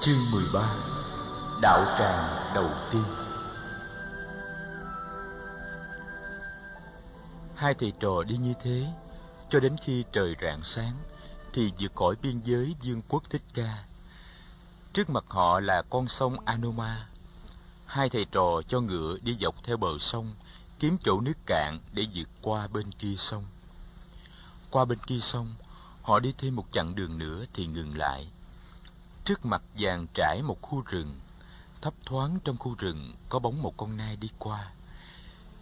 Chương 13: Đạo tràng đầu tiên. Hai thầy trò đi như thế cho đến khi trời rạng sáng thì vượt khỏi biên giới vương quốc Thích Ca. Trước mặt họ là con sông Anoma. Hai thầy trò cho ngựa đi dọc theo bờ sông, kiếm chỗ nước cạn để vượt qua bên kia sông. Qua bên kia sông, họ đi thêm một chặng đường nữa thì ngừng lại. Trước mặt dàn trải một khu rừng. Thấp thoáng trong khu rừng có bóng một con nai đi qua.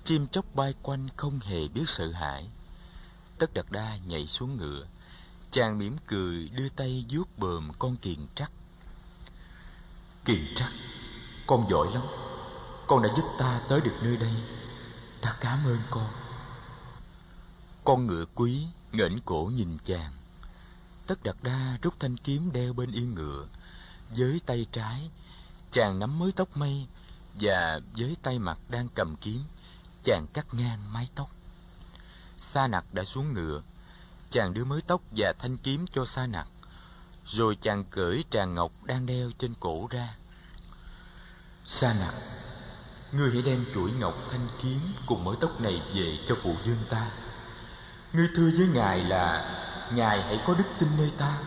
Chim chóc bay quanh không hề biết sợ hãi. Tất Đạt Đa nhảy xuống ngựa. Chàng mỉm cười đưa tay vuốt bờm con Kiền Trắc. Kiền Trắc, con giỏi lắm. Con đã giúp ta tới được nơi đây. Ta cảm ơn con. Con ngựa quý ngẩng cổ nhìn chàng. Tất Đạt Đa rút thanh kiếm đeo bên yên ngựa. Với tay trái, chàng nắm mớ tóc mây, và với tay mặt đang cầm kiếm, chàng cắt ngang mái tóc. Sa Nặc đã xuống ngựa. Chàng đưa mớ tóc và thanh kiếm cho Sa Nặc, rồi chàng cởi tràng ngọc đang đeo trên cổ ra. Sa Nặc, ngươi hãy đem chuỗi ngọc thanh kiếm cùng mớ tóc này về cho phụ vương ta. Ngươi thưa với ngài là ngài hãy có đức tin nơi ta.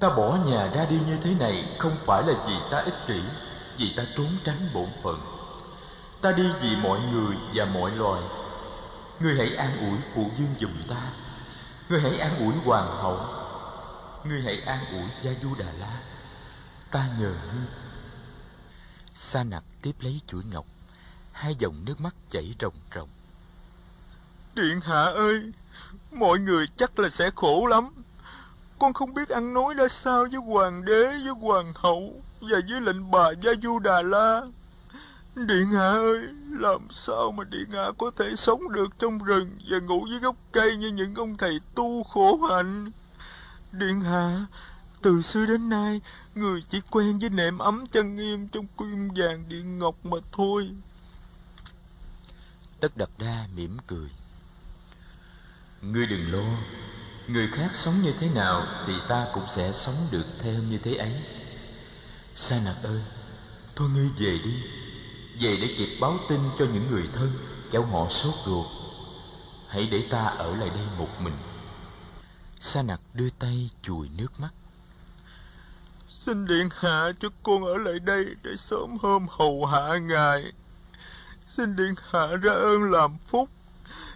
Ta bỏ nhà ra đi như thế này không phải là vì ta ích kỷ, vì ta trốn tránh bổn phận. Ta đi vì mọi người và mọi loài. Ngươi hãy an ủi phụ vương giùm ta. Ngươi hãy an ủi hoàng hậu. Ngươi hãy an ủi Gia Du Đà La. Ta nhờ ngươi. Sa Nặc tiếp lấy chuỗi ngọc. Hai dòng nước mắt chảy ròng ròng. Điện hạ ơi, mọi người chắc là sẽ khổ lắm. Con không biết ăn nói ra sao với hoàng đế, với hoàng hậu và với lệnh bà Gia Du Đà La. Điện hạ ơi, làm sao mà điện hạ có thể sống được trong rừng và ngủ dưới gốc cây như những ông thầy tu khổ hạnh? Điện hạ, từ xưa đến nay, người chỉ quen với nệm ấm chăn im trong cung vàng điện ngọc mà thôi. Tất Đạt Đa mỉm cười. Ngươi đừng lo, người khác sống như thế nào thì ta cũng sẽ sống được theo như thế ấy. Sa Nặc ơi, thôi ngươi về đi, về để kịp báo tin cho những người thân, cháu họ sốt ruột. Hãy để ta ở lại đây một mình. Sa Nặc đưa tay chùi nước mắt. Xin điện hạ cho con ở lại đây để sớm hôm hầu hạ ngài. Xin điện hạ ra ơn làm phúc.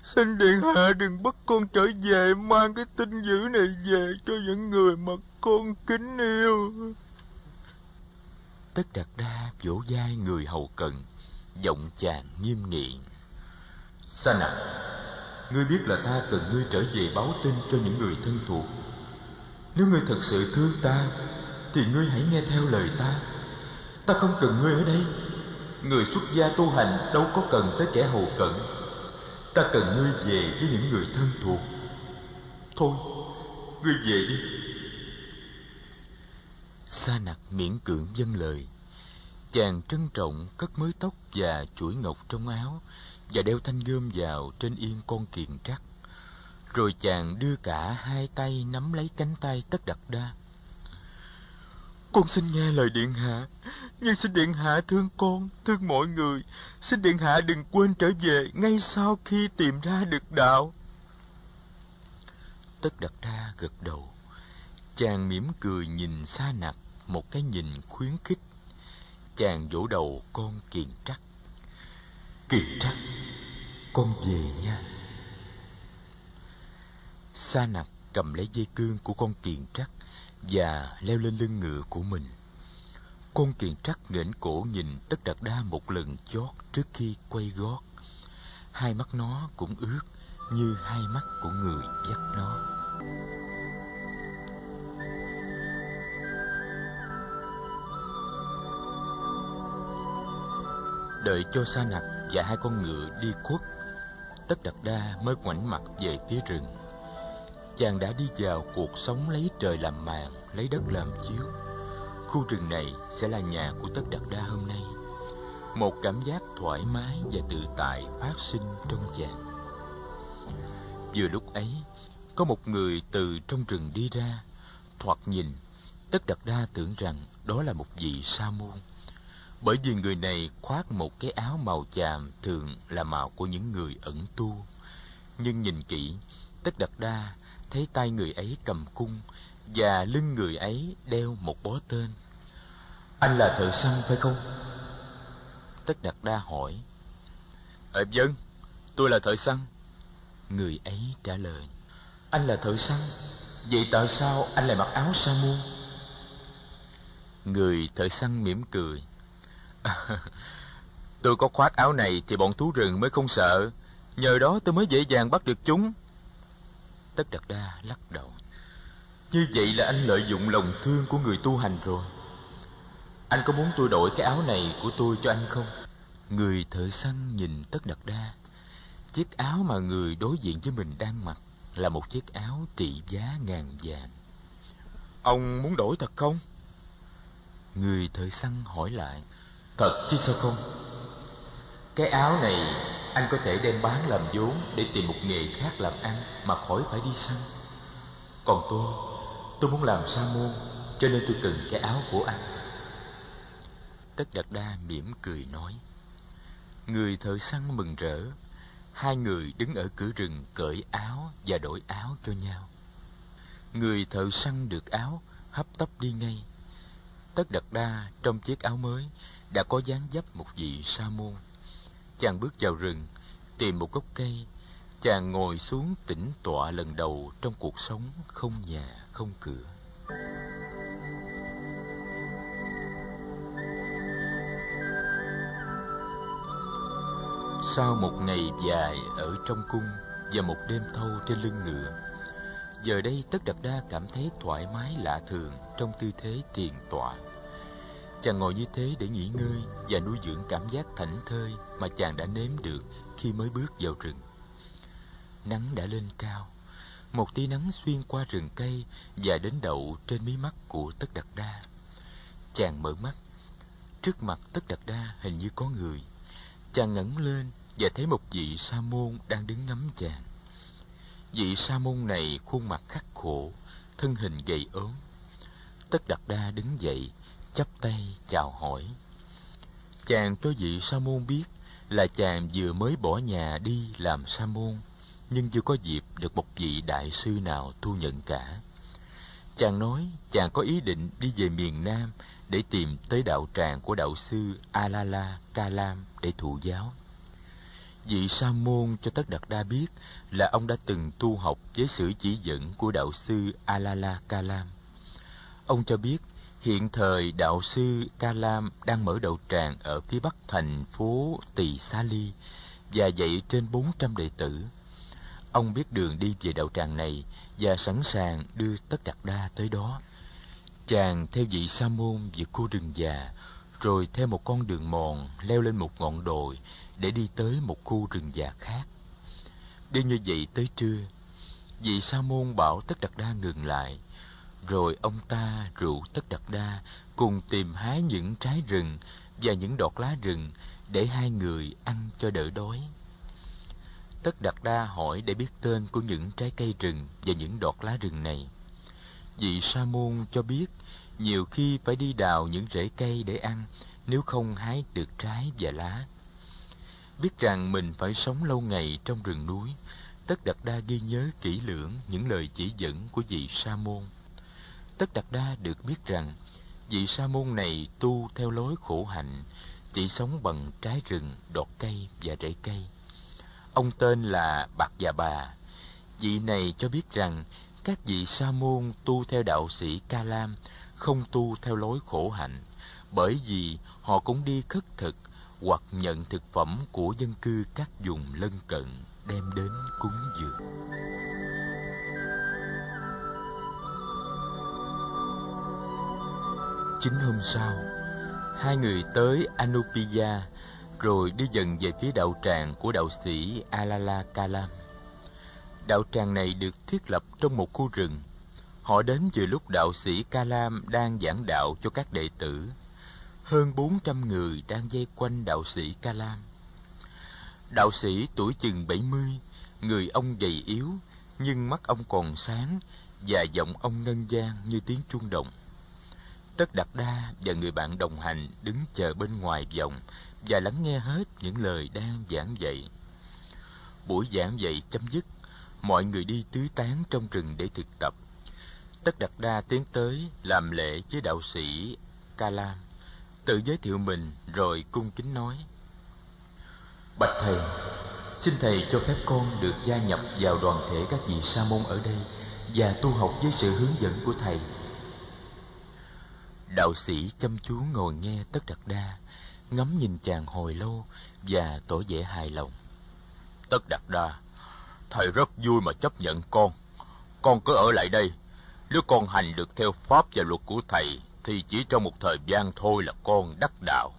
Xin điện hạ đừng bắt con trở về, mang cái tin dữ này về cho những người mà con kính yêu. Tất Đạt Đa vỗ vai người hầu cận, giọng chàng nghiêm nghị. Sa Nặc, ngươi biết là ta cần ngươi trở về báo tin cho những người thân thuộc. Nếu ngươi thật sự thương ta, thì ngươi hãy nghe theo lời ta. Ta không cần ngươi ở đây. Người xuất gia tu hành đâu có cần tới kẻ hầu cận. Ta cần ngươi về với những người thân thuộc. Thôi, ngươi về đi. Sa Nặc miễn cưỡng vâng lời. Chàng trân trọng cất mớ tóc và chuỗi ngọc trong áo và đeo thanh gươm vào trên yên con Kiền Trắc. Rồi chàng đưa cả hai tay nắm lấy cánh tay Tất Đạt Đa. Con xin nghe lời điện hạ, nhưng xin điện hạ thương con, thương mọi người. Xin điện hạ đừng quên trở về ngay sau khi tìm ra được đạo. Tất Đạt Đa gật đầu. Chàng mỉm cười nhìn Sa Nặc một cái nhìn khuyến khích. Chàng vỗ đầu con Kiền Trắc. Kiền Trắc, con về nha. Sa Nặc cầm lấy dây cương của con Kiền Trắc và leo lên lưng ngựa của mình. Con Kiền Trắc nghển cổ nhìn Tất Đạt Đa một lần chót trước khi quay gót. Hai mắt nó cũng ướt như hai mắt của người dắt nó. Đợi cho Sa Nặc và hai con ngựa đi khuất, Tất Đạt Đa mới ngoảnh mặt về phía rừng. Chàng đã đi vào cuộc sống lấy trời làm màn, lấy đất làm chiếu. Khu rừng này sẽ là nhà của Tất Đạt Đa hôm nay. Một cảm giác thoải mái và tự tại phát sinh trong chàng. Vừa lúc ấy, có một người từ trong rừng đi ra. Thoạt nhìn, Tất Đạt Đa tưởng rằng đó là một vị Sa-môn, bởi vì người này khoác một cái áo màu chàm thường là màu của những người ẩn tu. Nhưng nhìn kỹ, Tất Đạt Đa thấy tay người ấy cầm cung và lưng người ấy đeo một bó tên. Anh là thợ săn phải không? Tất Đạt Đa hỏi. Vâng, tôi là thợ săn. Người ấy trả lời. Anh là thợ săn, vậy tại sao anh lại mặc áo sa-môn? Người thợ săn mỉm cười. Tôi có khoác áo này thì bọn thú rừng mới không sợ, nhờ đó tôi mới dễ dàng bắt được chúng. Tất Đạt Đa lắc đầu. Như vậy là anh lợi dụng lòng thương của người tu hành rồi. Anh có muốn tôi đổi cái áo này của tôi cho anh không? Người thợ săn nhìn Tất Đạt Đa. Chiếc áo mà người đối diện với mình đang mặc là một chiếc áo trị giá ngàn vàng. Ông muốn đổi thật không? Người thợ săn hỏi lại. Thật chứ sao không? Cái áo này anh có thể đem bán làm vốn để tìm một nghề khác làm ăn mà khỏi phải đi săn. Còn tôi muốn làm sa-môn, cho nên tôi cần cái áo của anh. Tất Đạt Đa mỉm cười nói. Người thợ săn mừng rỡ. Hai người đứng ở cửa rừng cởi áo và đổi áo cho nhau. Người thợ săn được áo, hấp tấp đi ngay. Tất Đạt Đa trong chiếc áo mới đã có dáng dấp một vị sa-môn. Chàng bước vào rừng, tìm một gốc cây. Chàng ngồi xuống tĩnh tọa lần đầu trong cuộc sống không nhà không cửa. Sau một ngày dài ở trong cung và một đêm thâu trên lưng ngựa, giờ đây Tất Đạt Đa cảm thấy thoải mái lạ thường trong tư thế thiền tọa. Chàng ngồi như thế để nghỉ ngơi và nuôi dưỡng cảm giác thảnh thơi mà chàng đã nếm được khi mới bước vào rừng. Nắng đã lên cao, một tia nắng xuyên qua rừng cây và đến đậu trên mí mắt của Tất Đạt Đa. Chàng mở mắt, trước mặt Tất Đạt Đa hình như có người. Chàng ngẩng lên và thấy một vị sa-môn đang đứng ngắm chàng. Vị sa-môn này khuôn mặt khắc khổ, thân hình gầy ốm. Tất Đạt Đa đứng dậy, chắp tay chào hỏi. Chàng cho vị sa-môn biết là chàng vừa mới bỏ nhà đi làm sa-môn, nhưng chưa có dịp được một vị đại sư nào thu nhận cả. Chàng nói chàng có ý định đi về miền Nam để tìm tới đạo tràng của đạo sư Alara Kalam để thụ giáo. Vị sa-môn cho Tất Đạt Đa biết là ông đã từng tu học với sự chỉ dẫn của đạo sư Alara Kalam. Ông cho biết hiện thời đạo sư Kalam đang mở đạo tràng ở phía bắc thành phố Tỳ Xa Ly và dạy trên 400 đệ tử. Ông biết đường đi về đạo tràng này và sẵn sàng đưa Tất Đạt Đa tới đó. Chàng theo vị sa-môn vượt khu rừng già, rồi theo một con đường mòn leo lên một ngọn đồi để đi tới một khu rừng già khác. Đi như vậy tới trưa, vị sa-môn bảo Tất Đạt Đa ngừng lại, rồi ông ta rủ Tất Đạt Đa cùng tìm hái những trái rừng và những đọt lá rừng để hai người ăn cho đỡ đói. Tất Đạt Đa hỏi để biết tên của những trái cây rừng và những đọt lá rừng này. Vị sa-môn cho biết nhiều khi phải đi đào những rễ cây để ăn, nếu không hái được trái và lá. Biết rằng mình phải sống lâu ngày trong rừng núi, Tất Đạt Đa ghi nhớ kỹ lưỡng những lời chỉ dẫn của vị sa-môn. Tất Đạt Đa được biết rằng vị sa-môn này tu theo lối khổ hạnh, chỉ sống bằng trái rừng, đọt cây và rễ cây. Ông tên là Bạt già bà. Vị này cho biết rằng các vị sa-môn tu theo đạo sĩ Ca Lam, không tu theo lối khổ hạnh, bởi vì họ cũng đi khất thực hoặc nhận thực phẩm của dân cư các vùng lân cận đem đến cúng dường. Chính hôm sau, hai người tới Anupiya rồi đi dần về phía đạo tràng của đạo sĩ Alara Kalam. Đạo tràng này được thiết lập trong một khu rừng. Họ đến vừa lúc đạo sĩ Ca Lam đang giảng đạo cho các đệ tử. Hơn 400 người đang vây quanh đạo sĩ Ca Lam. Đạo sĩ tuổi chừng 70, người ông gầy yếu, nhưng mắt ông còn sáng và giọng ông ngân vang như tiếng chuông đồng. Tất Đạt Đa và người bạn đồng hành đứng chờ bên ngoài vòng và lắng nghe hết những lời đang giảng dạy. Buổi giảng dạy chấm dứt, mọi người đi tứ tán trong rừng để thực tập. Tất Đạt Đa tiến tới làm lễ với đạo sĩ Ca Lam, tự giới thiệu mình rồi cung kính nói: Bạch Thầy, xin Thầy cho phép con được gia nhập vào đoàn thể các vị Sa-môn ở đây và tu học với sự hướng dẫn của Thầy. Đạo sĩ chăm chú ngồi nghe Tất Đạt Đa, ngắm nhìn chàng hồi lâu và tỏ vẻ hài lòng. Tất Đạt Đa, Thầy rất vui mà chấp nhận con. Con cứ ở lại đây. Nếu con hành được theo pháp và luật của Thầy thì chỉ trong một thời gian thôi là con đắc đạo.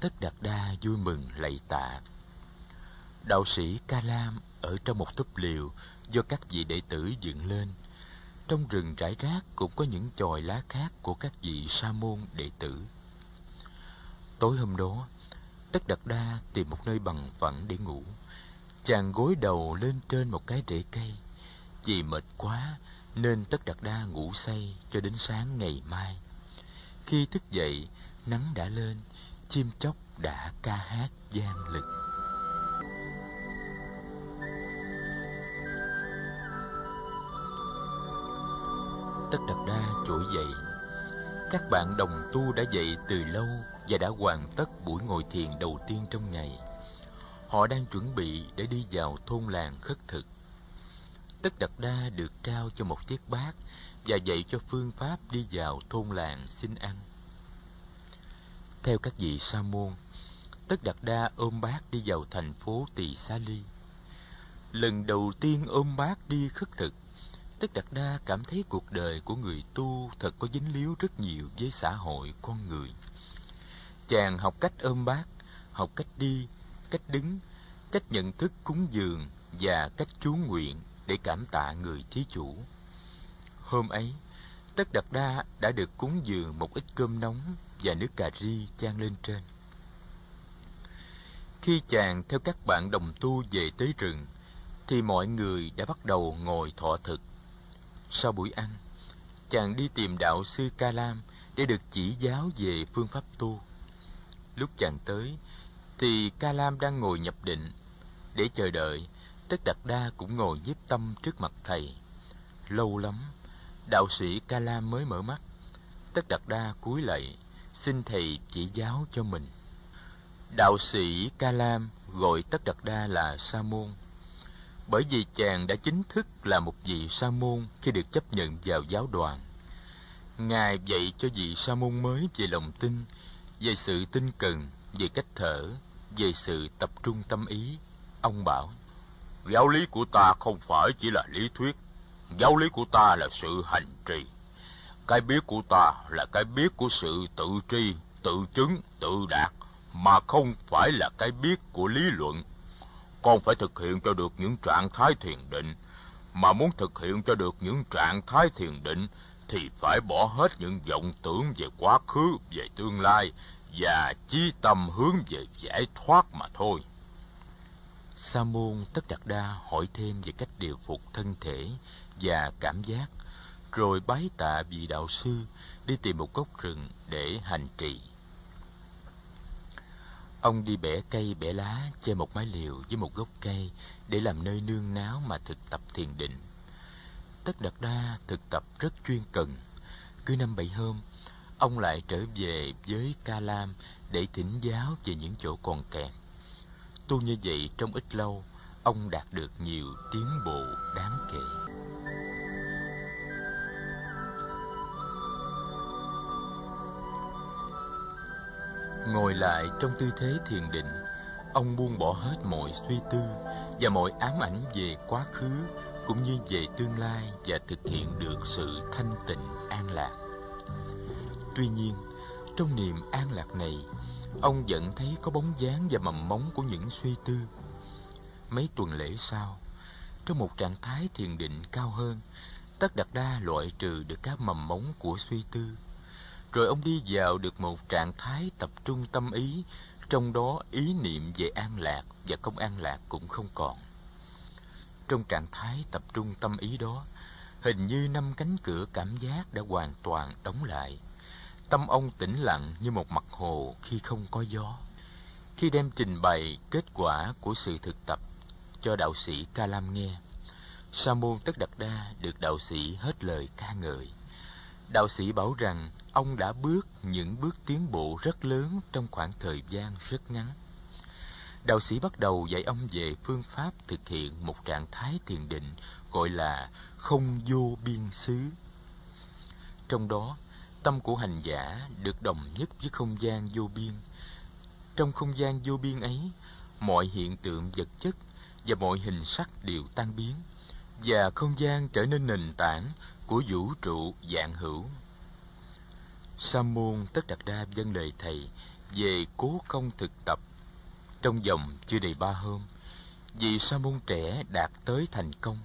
Tất Đạt Đa vui mừng lạy tạ. Đạo sĩ Ca Lam ở trong một túp liều do các vị đệ tử dựng lên. Trong rừng rải rác cũng có những chòi lá khác của các vị sa môn đệ tử. Tối hôm đó, Tất Đạt Đa tìm một nơi bằng phẳng để ngủ. Chàng gối đầu lên trên một cái rễ cây. Vì mệt quá nên Tất Đạt Đa ngủ say cho đến sáng ngày mai. Khi thức dậy, nắng đã lên, chim chóc đã ca hát vang lực. Tất Đạt Đa trỗi dậy. Các bạn đồng tu đã dậy từ lâu và đã hoàn tất buổi ngồi thiền đầu tiên trong ngày. Họ đang chuẩn bị để đi vào thôn làng khất thực. Tất Đạt Đa được trao cho một chiếc bát và dạy cho phương pháp đi vào thôn làng xin ăn. Theo các vị sa môn, Tất Đạt Đa ôm bát đi vào thành phố Tỳ Xa Ly. Lần đầu tiên ôm bát đi khất thực, Tất Đạt Đa cảm thấy cuộc đời của người tu thật có dính líu rất nhiều với xã hội con người. Chàng học cách ôm bát, học cách đi, cách đứng, cách nhận thức cúng dường và cách chú nguyện để cảm tạ người thí chủ. Hôm ấy, Tất Đạt Đa đã được cúng dường một ít cơm nóng và nước cà ri chan lên trên. Khi chàng theo các bạn đồng tu về tới rừng, thì mọi người đã bắt đầu ngồi thọ thực. Sau buổi ăn, chàng đi tìm đạo sư Ca Lam để được chỉ giáo về phương pháp tu. Lúc chàng tới, thì Ca Lam đang ngồi nhập định. Để chờ đợi, Tất Đạt Đa cũng ngồi nhiếp tâm trước mặt thầy. Lâu lắm, đạo sĩ Ca Lam mới mở mắt. Tất Đạt Đa cúi lạy, xin thầy chỉ giáo cho mình. Đạo sĩ Ca Lam gọi Tất Đạt Đa là sa môn, bởi vì chàng đã chính thức là một vị sa môn khi được chấp nhận vào giáo đoàn. Ngài dạy cho vị sa môn mới về lòng tin, về sự tinh cần, về cách thở, về sự tập trung tâm ý. Ông bảo: Giáo lý của ta không phải chỉ là lý thuyết, giáo lý của ta là sự hành trì. Cái biết của ta là cái biết của sự tự tri, tự chứng, tự đạt, mà không phải là cái biết của lý luận. Con phải thực hiện cho được những trạng thái thiền định, mà muốn thực hiện cho được những trạng thái thiền định thì phải bỏ hết những vọng tưởng về quá khứ, về tương lai và chí tâm hướng về giải thoát mà thôi. Sa môn Tất Đạt Đa hỏi thêm về cách điều phục thân thể và cảm giác, rồi bái tạ vị đạo sư đi tìm một gốc rừng để hành trì. Ông đi bẻ cây bẻ lá che một mái liều với một gốc cây để làm nơi nương náu mà thực tập thiền định. Tất Đạt Đa thực tập rất chuyên cần. Cứ 5-7 hôm, ông lại trở về với Ca Lam để thỉnh giáo về những chỗ còn kẹt. Tu như vậy trong ít lâu, ông đạt được nhiều tiến bộ đáng kể. Ngồi lại trong tư thế thiền định, ông buông bỏ hết mọi suy tư và mọi ám ảnh về quá khứ cũng như về tương lai và thực hiện được sự thanh tịnh an lạc. Tuy nhiên, trong niềm an lạc này, ông vẫn thấy có bóng dáng và mầm móng của những suy tư. Mấy tuần lễ sau, trong một trạng thái thiền định cao hơn, Tất Đạt Đa loại trừ được các mầm móng của suy tư. Rồi ông đi vào được một trạng thái tập trung tâm ý, trong đó ý niệm về an lạc và không an lạc cũng không còn. Trong trạng thái tập trung tâm ý đó, Hình như 5 cánh cửa cảm giác đã hoàn toàn đóng lại. Tâm ông tĩnh lặng như một mặt hồ khi không có gió. Khi đem trình bày kết quả của sự thực tập cho đạo sĩ Ca Lam nghe, Sa-môn Tất Đạt Đa được đạo sĩ hết lời ca ngợi. Đạo sĩ bảo rằng ông đã bước những bước tiến bộ rất lớn trong khoảng thời gian rất ngắn. Đạo sĩ bắt đầu dạy ông về phương pháp thực hiện một trạng thái thiền định gọi là không vô biên xứ. Trong đó, tâm của hành giả được đồng nhất với không gian vô biên. Trong không gian vô biên ấy, mọi hiện tượng vật chất và mọi hình sắc đều tan biến, và không gian trở nên nền tảng của vũ trụ vạn hữu. Sa-môn Tất Đạt Đa vâng lời thầy về cố công thực tập trong vòng chưa đầy 3 hôm, vì Sa-môn trẻ đạt tới thành công.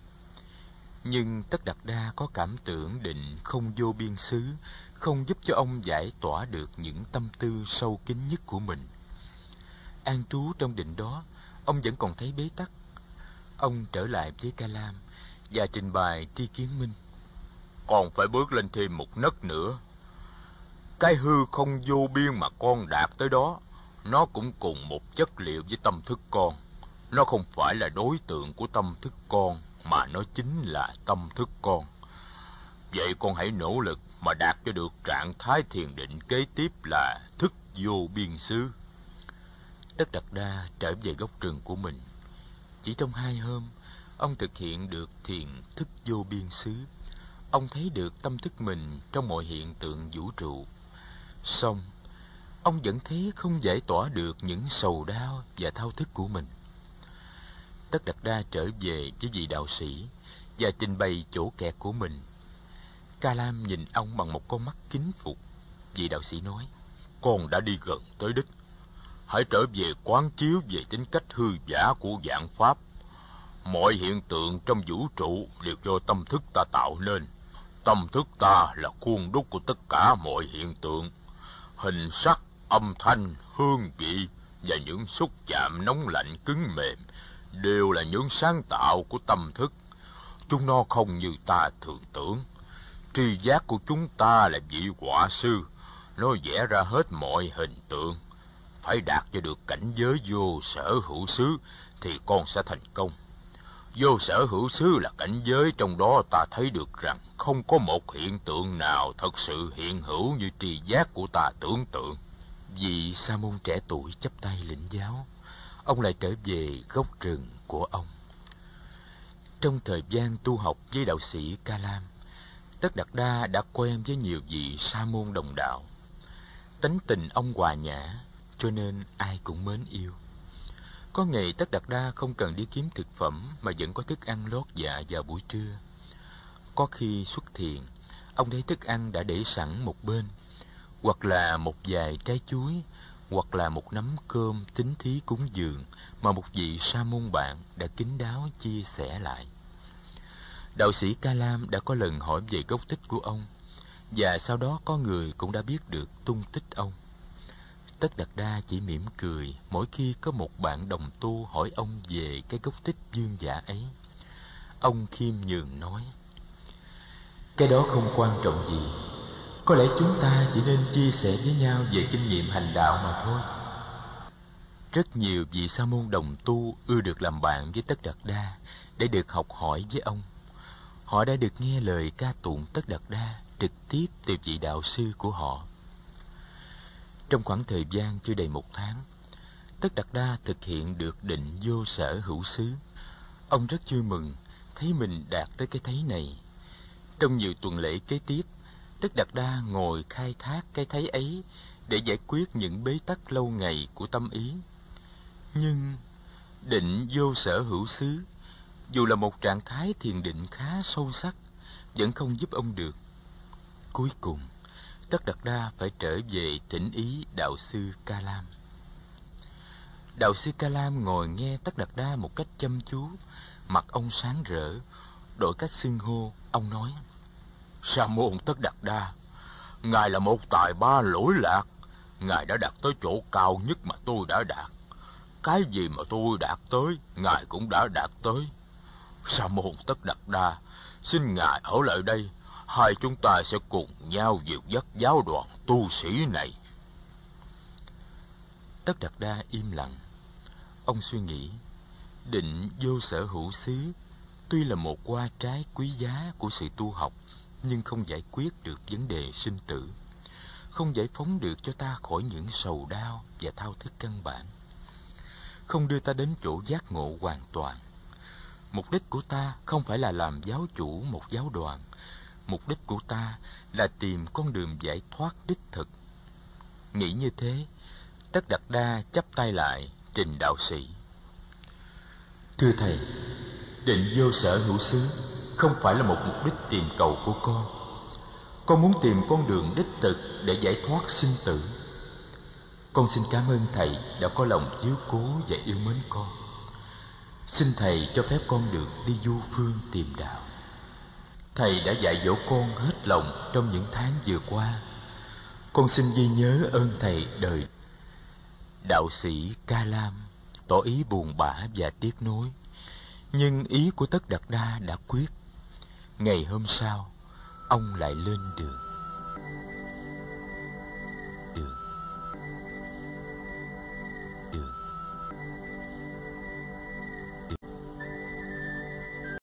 Nhưng Tất Đạt Đa có cảm tưởng định không vô biên xứ không giúp cho ông giải tỏa được những tâm tư sâu kín nhất của mình. An trú trong định đó, ông vẫn còn thấy bế tắc. Ông trở lại với Ca Lam và trình bày tri kiến minh. Còn phải bước lên thêm một nấc nữa. Cái hư không vô biên mà con đạt tới đó, nó cũng cùng một chất liệu với tâm thức con. Nó không phải là đối tượng của tâm thức con, mà nó chính là tâm thức con. Vậy con hãy nỗ lực mà đạt cho được trạng thái thiền định kế tiếp là thức vô biên xứ. Tất Đạt Đa trở về gốc rừng của mình. Chỉ trong 2 hôm, ông thực hiện được thiền thức vô biên xứ. Ông thấy được tâm thức mình trong mọi hiện tượng vũ trụ. Xong, ông vẫn thấy không giải tỏa được những sầu đau và thao thức của mình. Tất Đạt Đa trở về với vị đạo sĩ và trình bày chỗ kẹt của mình. Ca Lam nhìn ông bằng một con mắt kính phục. Vị đạo sĩ nói, con đã đi gần tới đích. Hãy trở về quán chiếu về tính cách hư giả của vạn pháp. Mọi hiện tượng trong vũ trụ đều do tâm thức ta tạo nên. Tâm thức ta là khuôn đúc của tất cả mọi hiện tượng. Hình sắc, âm thanh, hương vị và những xúc chạm nóng lạnh cứng mềm đều là những sáng tạo của tâm thức. Chúng nó không như ta thường tưởng. Tri giác của chúng ta là vị họa sư. Nó vẽ ra hết mọi hình tượng. Phải đạt cho được cảnh giới vô sở hữu xứ thì con sẽ thành công. Vô sở hữu xứ là cảnh giới trong đó ta thấy được rằng không có một hiện tượng nào thật sự hiện hữu như tri giác của ta tưởng tượng. Vì Sa-môn trẻ tuổi chắp tay lĩnh giáo, ông lại trở về gốc rừng của ông. Trong thời gian tu học với đạo sĩ Ca Lam, Tất Đạt Đa đã quen với nhiều vị Sa-môn đồng đạo. Tánh tình ông hòa nhã, cho nên ai cũng mến yêu. Có ngày Tất Đạt Đa không cần đi kiếm thực phẩm mà vẫn có thức ăn lót dạ vào buổi trưa. Có khi xuất thiền, ông thấy thức ăn đã để sẵn một bên, hoặc là một vài trái chuối, hoặc là một nắm cơm tín thí cúng dường mà một vị Sa-môn bạn đã kín đáo chia sẻ lại. Đạo sĩ Ca Lam đã có lần hỏi về gốc tích của ông, và sau đó có người cũng đã biết được tung tích ông. Tất Đạt Đa chỉ mỉm cười mỗi khi có một bạn đồng tu hỏi ông về cái gốc tích vương giả ấy. Ông khiêm nhường nói, cái đó không quan trọng gì. Có lẽ chúng ta chỉ nên chia sẻ với nhau về kinh nghiệm hành đạo mà thôi. Rất nhiều vị Sa-môn đồng tu ưa được làm bạn với Tất Đạt Đa để được học hỏi với ông. Họ đã được nghe lời ca tụng Tất Đạt Đa trực tiếp từ vị đạo sư của họ. Trong khoảng thời gian chưa đầy 1 tháng, Tất Đạt Đa thực hiện được định vô sở hữu xứ. Ông rất vui mừng thấy mình đạt tới cái thấy này. Trong nhiều tuần lễ kế tiếp, Tất Đạt Đa ngồi khai thác cái thấy ấy để giải quyết những bế tắc lâu ngày của tâm ý. Nhưng định vô sở hữu xứ, dù là một trạng thái thiền định khá sâu sắc, vẫn không giúp ông được. Cuối cùng, Tất Đạt Đa phải trở về thỉnh ý đạo sư Ca Lam. Đạo sư Ca Lam ngồi nghe Tất Đạt Đa một cách chăm chú, mặt ông sáng rỡ, đổi cách xưng hô, ông nói, Sa-môn Tất Đạt Đa, ngài là một tài ba lỗi lạc, ngài đã đạt tới chỗ cao nhất mà tôi đã đạt. Cái gì mà tôi đạt tới, ngài cũng đã đạt tới. Sa-môn Tất Đạt Đa, Xin Ngài ở lại đây, hai chúng ta sẽ cùng nhau dìu dắt giáo đoàn tu sĩ này. Tất Đạt Đa im lặng. Ông suy nghĩ, định vô sở hữu xí tuy là một hoa trái quý giá của sự tu học, nhưng không giải quyết được vấn đề sinh tử, không giải phóng được cho ta khỏi những sầu đau và thao thức căn bản, không đưa ta đến chỗ giác ngộ hoàn toàn. Mục đích của ta không phải là làm giáo chủ một giáo đoàn. Mục đích của ta là tìm con đường giải thoát đích thực. Nghĩ như thế, Tất Đạt Đa chắp tay lại trình đạo sĩ. Thưa Thầy, định vô sở hữu xứ không phải là một mục đích tìm cầu của con. Con muốn tìm con đường đích thực để giải thoát sinh tử. Con xin cảm ơn Thầy đã có lòng chiếu cố và yêu mến con. Xin Thầy cho phép con được đi du phương tìm đạo. Thầy đã dạy dỗ con hết lòng trong những tháng vừa qua. Con xin ghi nhớ ơn Thầy đời. Đạo sĩ Ca Lam tỏ ý buồn bã và tiếc nuối, nhưng ý của Tất Đạt Đa đã quyết. Ngày hôm sau, ông lại lên đường.